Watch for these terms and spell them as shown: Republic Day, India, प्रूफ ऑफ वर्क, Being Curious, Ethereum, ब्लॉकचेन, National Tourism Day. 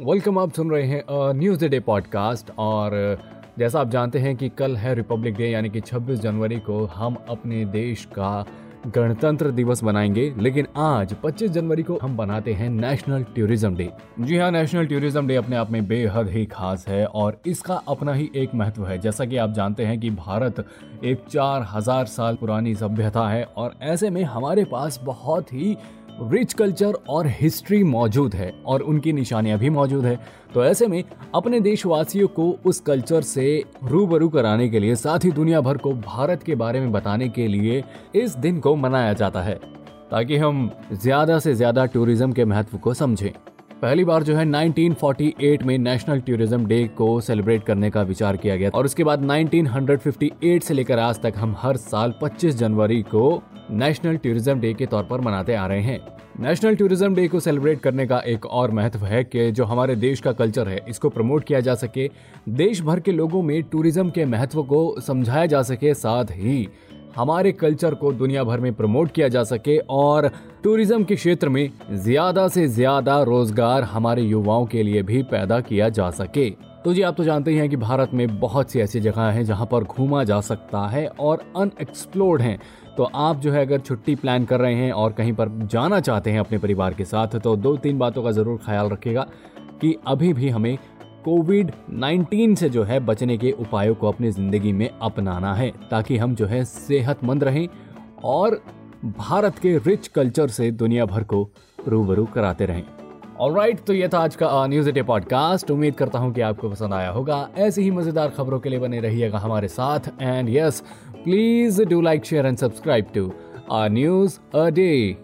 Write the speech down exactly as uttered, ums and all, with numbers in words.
Welcome, आप सुन रहे हैं न्यूज़ डे पॉडकास्ट। और जैसा आप जानते हैं कि कल है रिपब्लिक डे, यानी कि छब्बीस जनवरी को हम अपने देश का गणतंत्र दिवस बनाएंगे। लेकिन आज पच्चीस जनवरी को हम बनाते हैं नेशनल टूरिज्म डे। जी हाँ, नेशनल टूरिज्म डे अपने आप में बेहद ही खास है और इसका अपना ही एक महत्व है। जैसा कि आप जानते हैं कि भारत एक चार हजार साल पुरानी सभ्यता है और ऐसे में हमारे पास बहुत ही रिच कल्चर और हिस्ट्री मौजूद है और उनकी निशानियां भी मौजूद है। तो ऐसे में अपने देशवासियों को उस कल्चर से रूबरू कराने के लिए, साथ ही दुनिया भर को भारत के बारे में बताने के लिए इस दिन को मनाया जाता है, ताकि हम ज्यादा से ज्यादा टूरिज्म के महत्व को समझें। पहली बार जो है उन्नीस सौ अड़तालीस में नेशनल टूरिज्म डे को सेलिब्रेट करने का विचार किया गया और उसके बाद उन्नीस सौ अट्ठावन से लेकर आज तक हम हर साल पच्चीस जनवरी को नेशनल टूरिज्म डे के तौर पर मनाते आ रहे हैं। नेशनल टूरिज्म डे को सेलिब्रेट करने का एक और महत्व है कि जो हमारे देश का कल्चर है इसको प्रमोट किया जा सके, देश भर के लोगों में टूरिज्म के महत्व को समझाया जा सके, साथ ही हमारे कल्चर को दुनिया भर में प्रमोट किया जा सके और टूरिज्म के क्षेत्र में ज्यादा से ज्यादा रोजगार हमारे युवाओं के लिए भी पैदा किया जा सके। तो जी, आप तो जानते ही हैं कि भारत में बहुत सी ऐसी जगह हैं जहां पर घूमा जा सकता है और अनएक्सप्लोर्ड हैं। तो आप जो है अगर छुट्टी प्लान कर रहे हैं और कहीं पर जाना चाहते हैं अपने परिवार के साथ, तो दो तीन बातों का ज़रूर ख्याल रखिएगा कि अभी भी हमें कोविड नाइन्टीन से जो है बचने के उपायों को अपनी ज़िंदगी में अपनाना है, ताकि हम जो है सेहतमंद रहें और भारत के रिच कल्चर से दुनिया भर को रूबरू कराते रहें। ऑलराइट, तो ये था आज का न्यूज़ डे पॉडकास्ट। उम्मीद करता हूँ कि आपको पसंद आया होगा। ऐसी ही मज़ेदार खबरों के लिए बने रहिएगा हमारे साथ। And yes, please do like, share and subscribe to our news a day.